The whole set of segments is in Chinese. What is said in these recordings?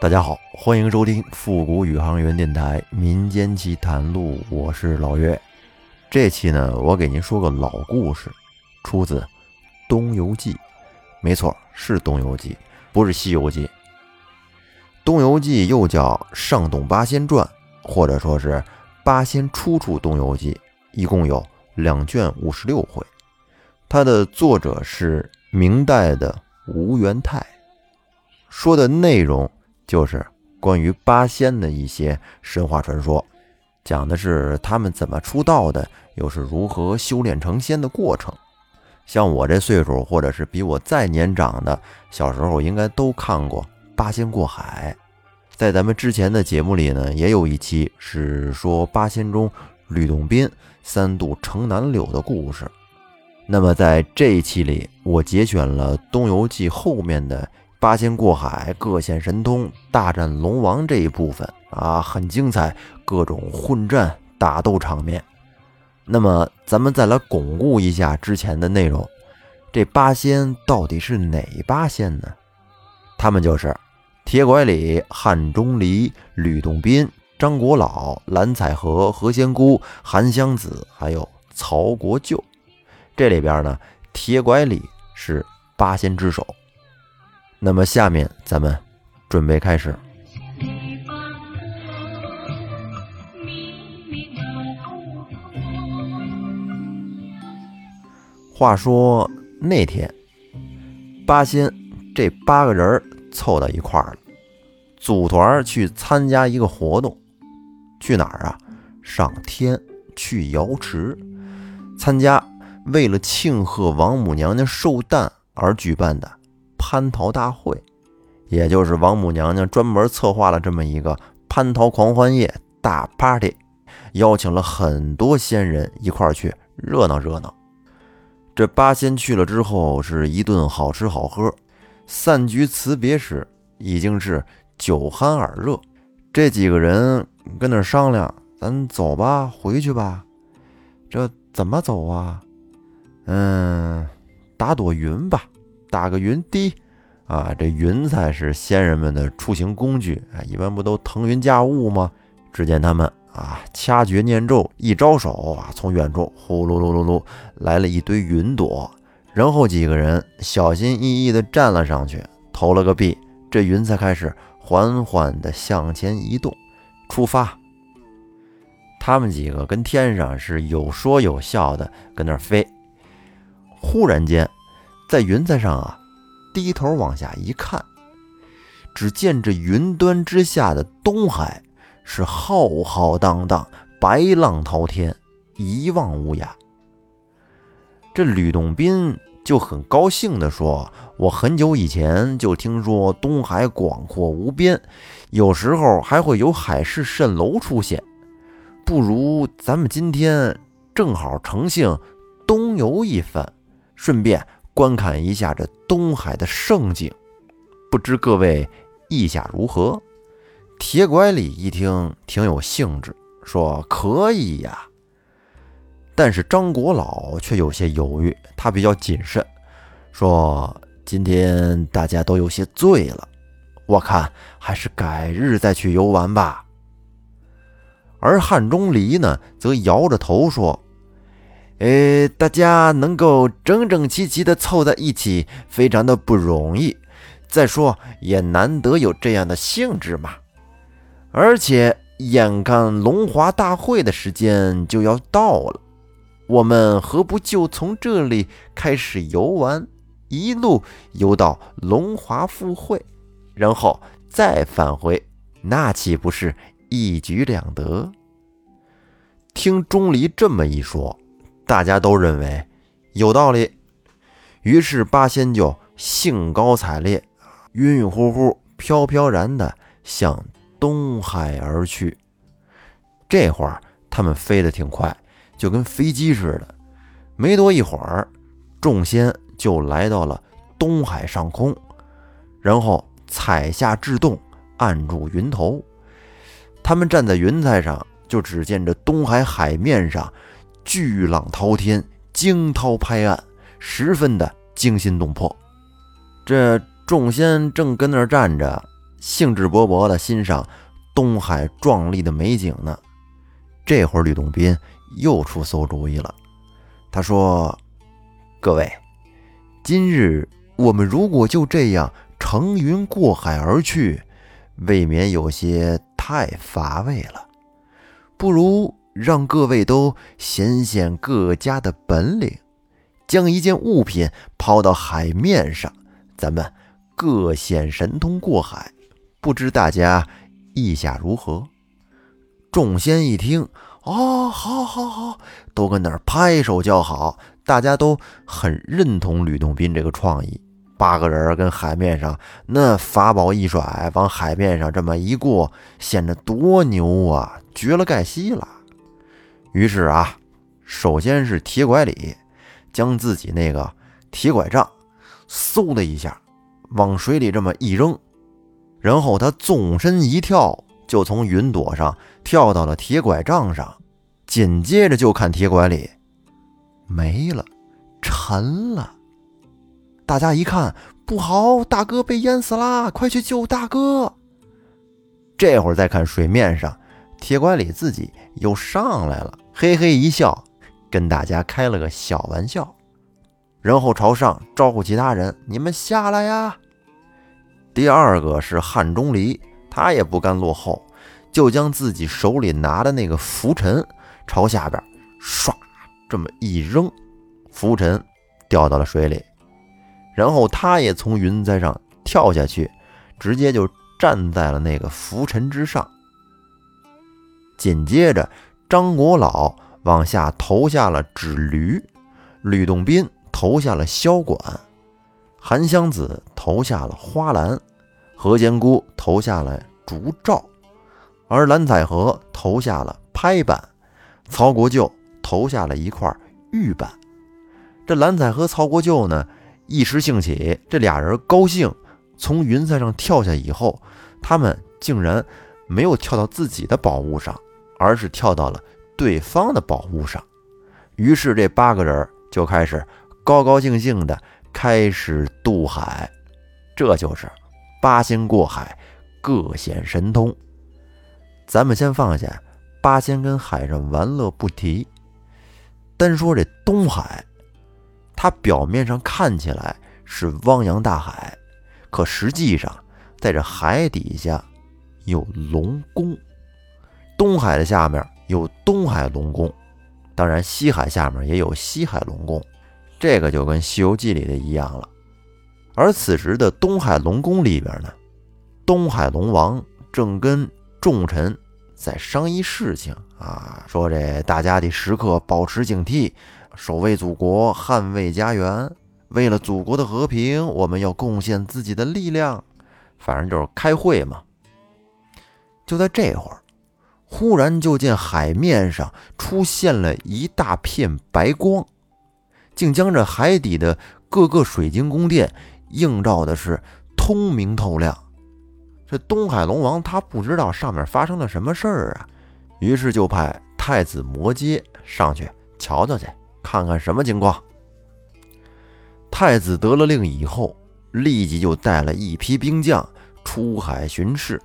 大家好，欢迎收听复古宇航员电台民间奇谈录，我是老岳。这期呢，我给您说个老故事，出自《东游记》。没错，是《东游记》，不是《西游记》。《东游记》又叫《上董八仙传》，或者说是《八仙出处东游记》，一共有2卷56回。它的作者是明代的吴元泰，说的内容就是关于八仙的一些神话传说，讲的是他们怎么出道的，又是如何修炼成仙的过程。像我这岁数，或者是比我再年长的，小时候应该都看过《八仙过海》。在咱们之前的节目里呢，也有一期是说八仙中吕洞宾三渡城南柳的故事。那么在这一期里，我节选了《东游记》后面的八仙过海、各显神通、大战龙王这一部分啊，很精彩，各种混战打斗场面。那么咱们再来巩固一下之前的内容，这八仙到底是哪八仙呢？他们就是铁拐李、汉钟离、吕洞宾、张果老、蓝采和、何仙姑、韩湘子，还有曹国舅。这里边呢，铁拐李是八仙之首。那么下面咱们准备开始。话说那天八仙这8个人凑到一块儿了，组团去参加一个活动。去哪儿啊？上天，去瑶池参加为了庆贺王母娘娘寿诞而举办的蟠桃大会，也就是王母娘娘专门策划了这么一个蟠桃狂欢夜大 party， 邀请了很多仙人一块儿去热闹热闹。这八仙去了之后，是一顿好吃好喝。散局辞别时，已经是酒酣耳热。这几个人跟那商量，咱走吧，回去吧。这怎么走啊？打朵云吧。打个云滴啊，这云彩是仙人们的出行工具，一般不都腾云驾雾吗？只见他们啊，掐诀念咒，一招手啊，从远处呼噜噜噜噜来了一堆云朵，然后几个人小心翼翼地站了上去，投了个币，这云才开始缓缓地向前移动，出发。他们几个跟天上是有说有笑的跟那儿飞。忽然间在云彩上啊，低头往下一看，只见这云端之下的东海是浩浩荡荡，白浪滔天，一望无涯。这吕洞宾就很高兴地说，我很久以前就听说东海广阔无边，有时候还会有海市蜃楼出现，不如咱们今天正好乘兴东游一番，顺便观看一下这东海的盛景，不知各位意下如何？铁拐李一听挺有兴致，说可以呀。但是张果老却有些犹豫，他比较谨慎，说今天大家都有些醉了，我看还是改日再去游玩吧。而汉钟离呢，则摇着头说，大家能够整整齐齐的凑在一起，非常的不容易，再说也难得有这样的兴致嘛。而且眼看龙华大会的时间就要到了，我们何不就从这里开始游玩，一路游到龙华复会，然后再返回，那岂不是一举两得？听钟离这么一说，大家都认为有道理，于是八仙就兴高采烈，晕晕乎乎飘飘然地向东海而去。这会儿他们飞得挺快，就跟飞机似的，没多一会儿众仙就来到了东海上空，然后踩下制动，按住云头。他们站在云彩上，就只见这东海海面上巨浪滔天，惊涛拍岸，十分的惊心动魄。这众仙正跟那儿站着，兴致勃勃地欣赏东海壮丽的美景呢。这会儿吕洞宾又出馊主意了，他说：各位，今日我们如果就这样乘云过海而去，未免有些太乏味了，不如让各位都显显各家的本领，将一件物品抛到海面上，咱们各显神通过海，不知大家意下如何？众仙一听，哦，好好好，都跟那儿拍手叫好，大家都很认同吕洞宾这个创意。八个人跟海面上那法宝一甩，往海面上这么一过，显得多牛啊，绝了盖西了。于是啊，首先是铁拐李，将自己那个铁拐杖嗖的一下往水里这么一扔，然后他纵身一跳，就从云朵上跳到了铁拐杖上，紧接着就看铁拐李没了，沉了。大家一看，不好，大哥被淹死啦！快去救大哥！这会儿再看水面上，铁拐李自己又上来了，嘿嘿一笑，跟大家开了个小玩笑，然后朝上招呼其他人：“你们下来呀！”第二个是汉钟离，他也不甘落后，就将自己手里拿的那个拂尘朝下边唰这么一扔，拂尘掉到了水里。然后他也从云彩上跳下去，直接就站在了那个浮尘之上。紧接着张国老往下投下了纸驴，吕洞宾投下了箫管，韩湘子投下了花篮，何仙姑投下了竹罩，而蓝采和投下了拍板，曹国舅投下了一块玉板。这蓝采和曹国舅呢一时兴起，这俩人高兴，从云彩上跳下以后，他们竟然没有跳到自己的宝物上，而是跳到了对方的宝物上。于是这八个人就开始高高兴兴的开始渡海，这就是八仙过海，各显神通。咱们先放下八仙跟海上玩乐不提，单说这东海，它表面上看起来是汪洋大海，可实际上在这海底下有龙宫。东海的下面有东海龙宫，当然西海下面也有西海龙宫，这个就跟《西游记》里的一样了。而此时的东海龙宫里边呢，东海龙王正跟众臣在商议事情啊，说这大家得时刻保持警惕，守卫祖国，捍卫家园，为了祖国的和平，我们要贡献自己的力量。反正就是开会嘛。就在这会儿，忽然就见海面上出现了一大片白光，竟将这海底的各个水晶宫殿映照的是通明透亮。这东海龙王他不知道上面发生了什么事儿啊，于是就派太子摩揭上去瞧瞧去，看看什么情况。太子得了令以后，立即就带了一批兵将出海巡视。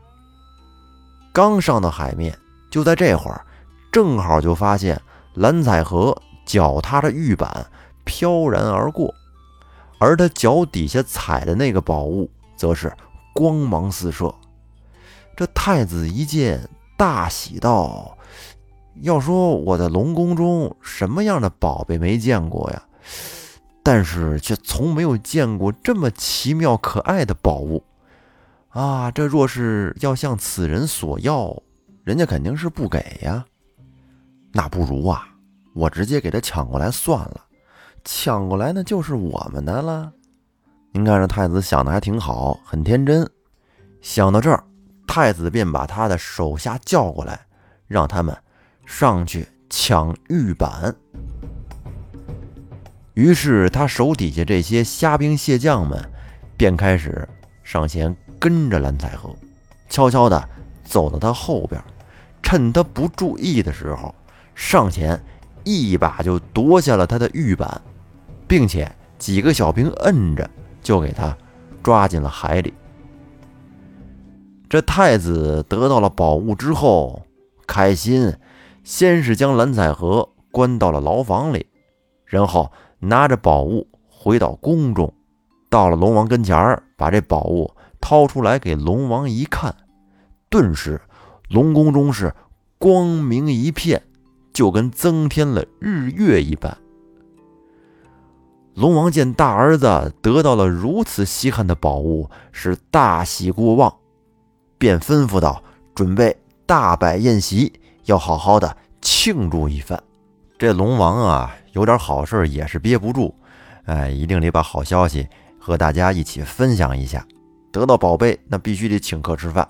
刚上到海面，就在这会儿，正好就发现蓝采和脚踏着玉板飘然而过，而他脚底下踩的那个宝物则是光芒四射。这太子一见，大喜道：要说我在龙宫中什么样的宝贝没见过呀，但是却从没有见过这么奇妙可爱的宝物啊！这若是要向此人索要，人家肯定是不给呀。那不如啊，我直接给他抢过来算了，抢过来呢就是我们的了。您看这太子想的还挺好，很天真。想到这儿，太子便把他的手下叫过来，让他们上去抢玉板。于是他手底下这些虾兵蟹将们便开始上前跟着蓝采和，悄悄地走到他后边，趁他不注意的时候上前一把就夺下了他的玉板，并且几个小兵摁着就给他抓进了海里。这太子得到了宝物之后，开心，先是将蓝采和关到了牢房里，然后拿着宝物回到宫中，到了龙王跟前，把这宝物掏出来给龙王一看，顿时龙宫中是光明一片，就跟增添了日月一般。龙王见大儿子得到了如此稀罕的宝物，是大喜过望，便吩咐道：“准备大摆宴席，要好好的庆祝一番。”这龙王啊，有点好事也是憋不住，一定得把好消息和大家一起分享一下。得到宝贝，那必须得请客吃饭。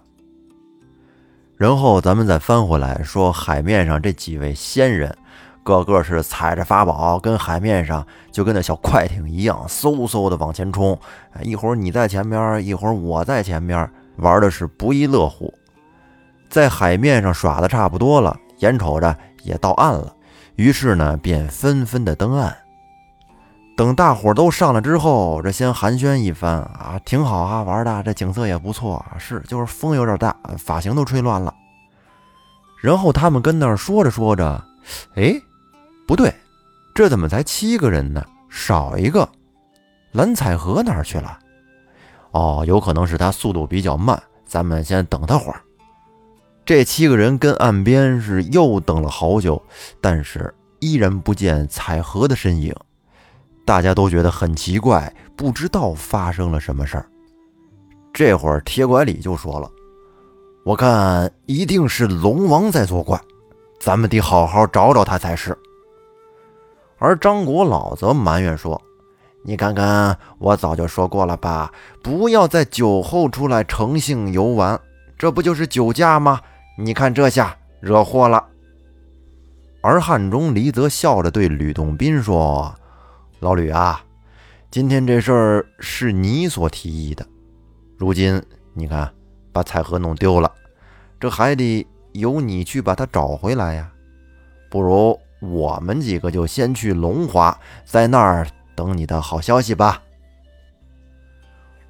然后咱们再翻回来说，海面上这几位仙人，个个是踩着法宝，跟海面上就跟那小快艇一样，嗖嗖的往前冲，一会儿你在前边，一会儿我在前边，玩的是不亦乐乎。在海面上耍的差不多了，眼瞅着也到岸了，于是呢便纷纷的登岸。等大伙都上了之后，这先寒暄一番啊，挺好啊，玩的这景色也不错啊，是就是风有点大，发型都吹乱了。然后他们跟那儿说着说着，不对，这怎么才7个人呢？少一个，蓝采和哪儿去了？有可能是他速度比较慢，咱们先等他会儿。这7个人跟岸边是又等了好久，但是依然不见采和的身影。大家都觉得很奇怪，不知道发生了什么事儿。这会儿铁拐李就说了：“我看一定是龙王在作怪，咱们得好好找找他才是。”而张国老则埋怨说：“你看看，我早就说过了吧，不要在酒后出来乘兴游玩，这不就是酒驾吗？你看这下惹祸了。”而汉钟离则笑着对吕洞宾说：“老吕啊，今天这事儿是你所提议的，如今你看把采和弄丢了，这还得由你去把它找回来呀。不如我们几个就先去龙华，在那儿等你的好消息吧。”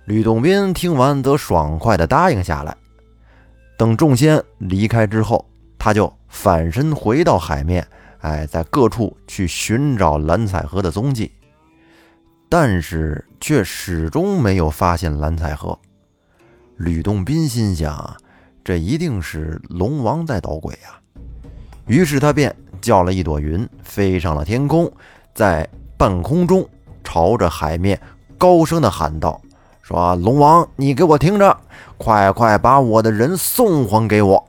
吕洞宾听完则爽快地答应下来。等众仙离开之后，他就返身回到海面，在各处去寻找蓝采和的踪迹，但是却始终没有发现蓝采和。吕洞宾心想，这一定是龙王在捣鬼啊！于是他便叫了一朵云，飞上了天空，在半空中朝着海面高声的喊道：“说龙王，你给我听着，快快把我的人送还给我！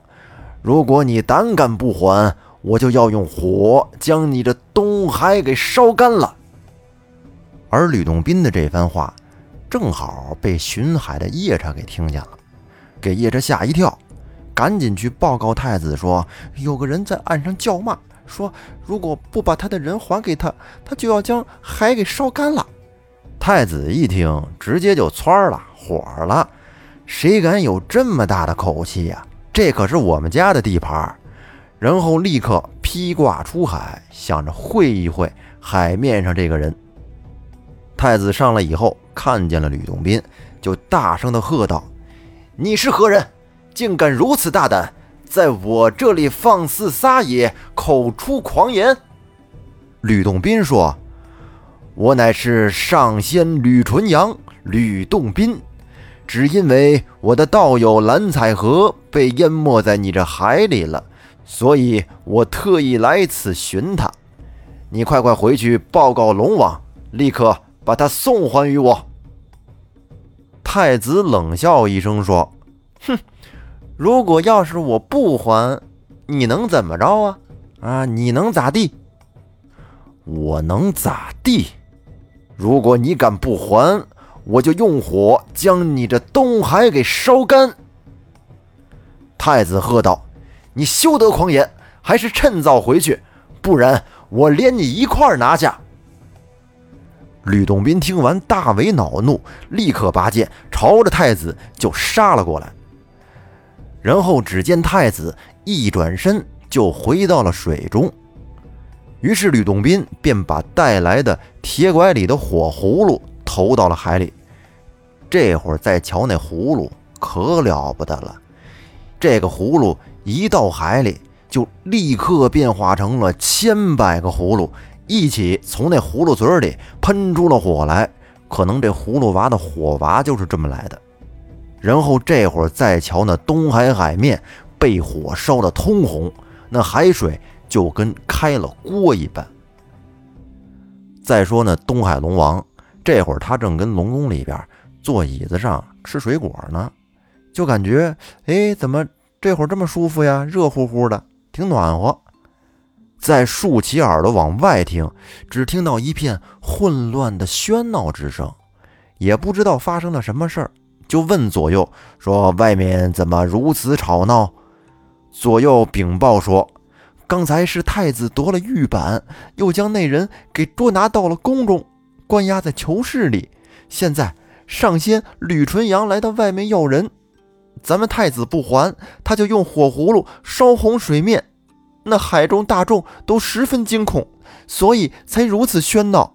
如果你胆敢不还，我就要用火将你这东海给烧干了。”而吕洞宾的这番话正好被巡海的夜叉给听见了，给夜叉吓一跳，赶紧去报告太子说，有个人在岸上叫骂，说如果不把他的人还给他，他就要将海给烧干了。太子一听，直接就窜了，火了，谁敢有这么大的口气呀？这可是我们家的地盘。然后立刻披挂出海，想着会一会海面上这个人。太子上来以后，看见了吕洞宾，就大声的喝道：“你是何人？竟敢如此大胆，在我这里放肆撒野，口出狂言！”吕洞宾说：“我乃是上仙吕纯阳，吕洞宾。只因为我的道友蓝采和被淹没在你这海里了，所以我特意来此寻他，你快快回去报告龙王，立刻把他送还于我。”太子冷笑一声说：“哼，如果要是我不还，你能怎么着啊？你能咋地？我能咋地？如果你敢不还，我就用火将你这东海给烧干。”太子喝道：“你休得狂言，还是趁早回去，不然我连你一块儿拿下。”吕洞宾听完大为恼怒，立刻拔剑朝着太子就杀了过来。然后只见太子一转身就回到了水中，于是吕洞宾便把带来的铁拐李的火葫芦投到了海里。这会儿再瞧那葫芦可了不得了，这个葫芦一到海里就立刻变化成了千百个葫芦，一起从那葫芦嘴里喷出了火来，可能这葫芦娃的火娃就是这么来的。然后这会儿再瞧那东海海面被火烧得通红，那海水就跟开了锅一般。再说呢，东海龙王这会儿他正跟龙宫里边坐椅子上吃水果呢，就感觉怎么这会儿这么舒服呀，热乎乎的挺暖和。再竖起耳朵往外听，只听到一片混乱的喧闹之声，也不知道发生了什么事儿，就问左右说外面怎么如此吵闹。左右禀报说，刚才是太子夺了玉板，又将那人给捉拿到了宫中，关押在囚室里，现在上仙吕纯阳来到外面要人，咱们太子不还，他就用火葫芦烧红水面，那海中大众都十分惊恐，所以才如此喧闹。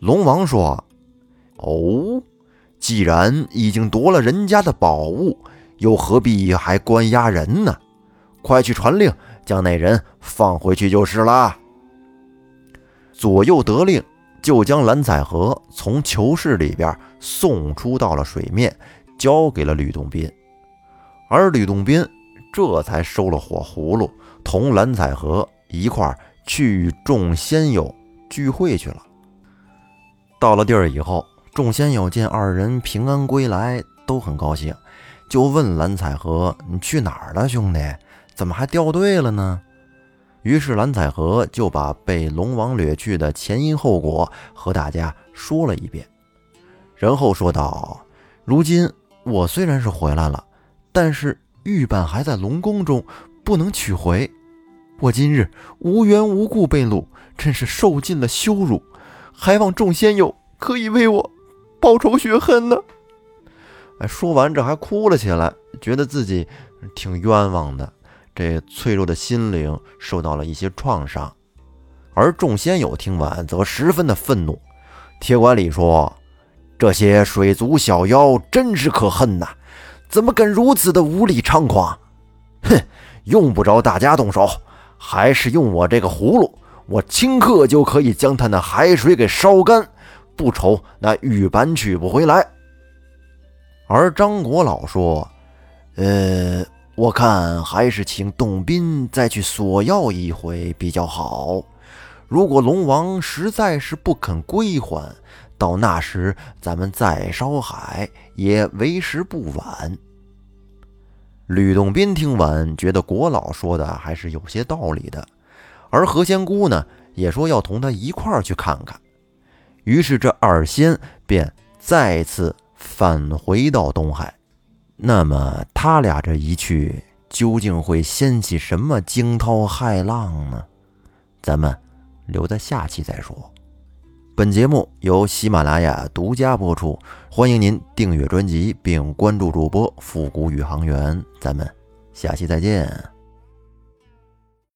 龙王说，既然已经夺了人家的宝物，又何必还关押人呢？快去传令，将那人放回去就是了。左右得令，就将蓝采和从囚室里边送出到了水面，交给了吕洞宾。而吕洞宾这才收了火葫芦，同蓝采和一块去与众仙友聚会去了。到了地儿以后，众仙友见二人平安归来，都很高兴，就问蓝采和，你去哪儿了兄弟，怎么还掉队了呢？于是蓝采和就把被龙王掠去的前因后果和大家说了一遍，然后说道，如今我虽然是回来了，但是玉板还在龙宫中，不能取回，我今日无缘无故被掳，真是受尽了羞辱，还望众仙友可以为我报仇雪恨呢。说完这还哭了起来，觉得自己挺冤枉的，这脆弱的心灵受到了一些创伤。而众仙友听完则十分的愤怒，铁拐李说，这些水族小妖真是可恨呐，怎么敢如此的无理猖狂。哼，用不着大家动手，还是用我这个葫芦，我顷刻就可以将他那海水给烧干，不愁那玉板取不回来。而张国老说，我看还是请洞宾再去索要一回比较好，如果龙王实在是不肯归还，到那时咱们再烧海也为时不晚。吕洞宾听完觉得国老说的还是有些道理的，而何仙姑呢也说要同他一块儿去看看，于是这二仙便再次返回到东海。那么他俩这一去究竟会掀起什么惊涛骇浪呢？咱们留在下期再说。本节目由喜马拉雅独家播出，欢迎您订阅专辑并关注主播复古宇航员，咱们下期再见。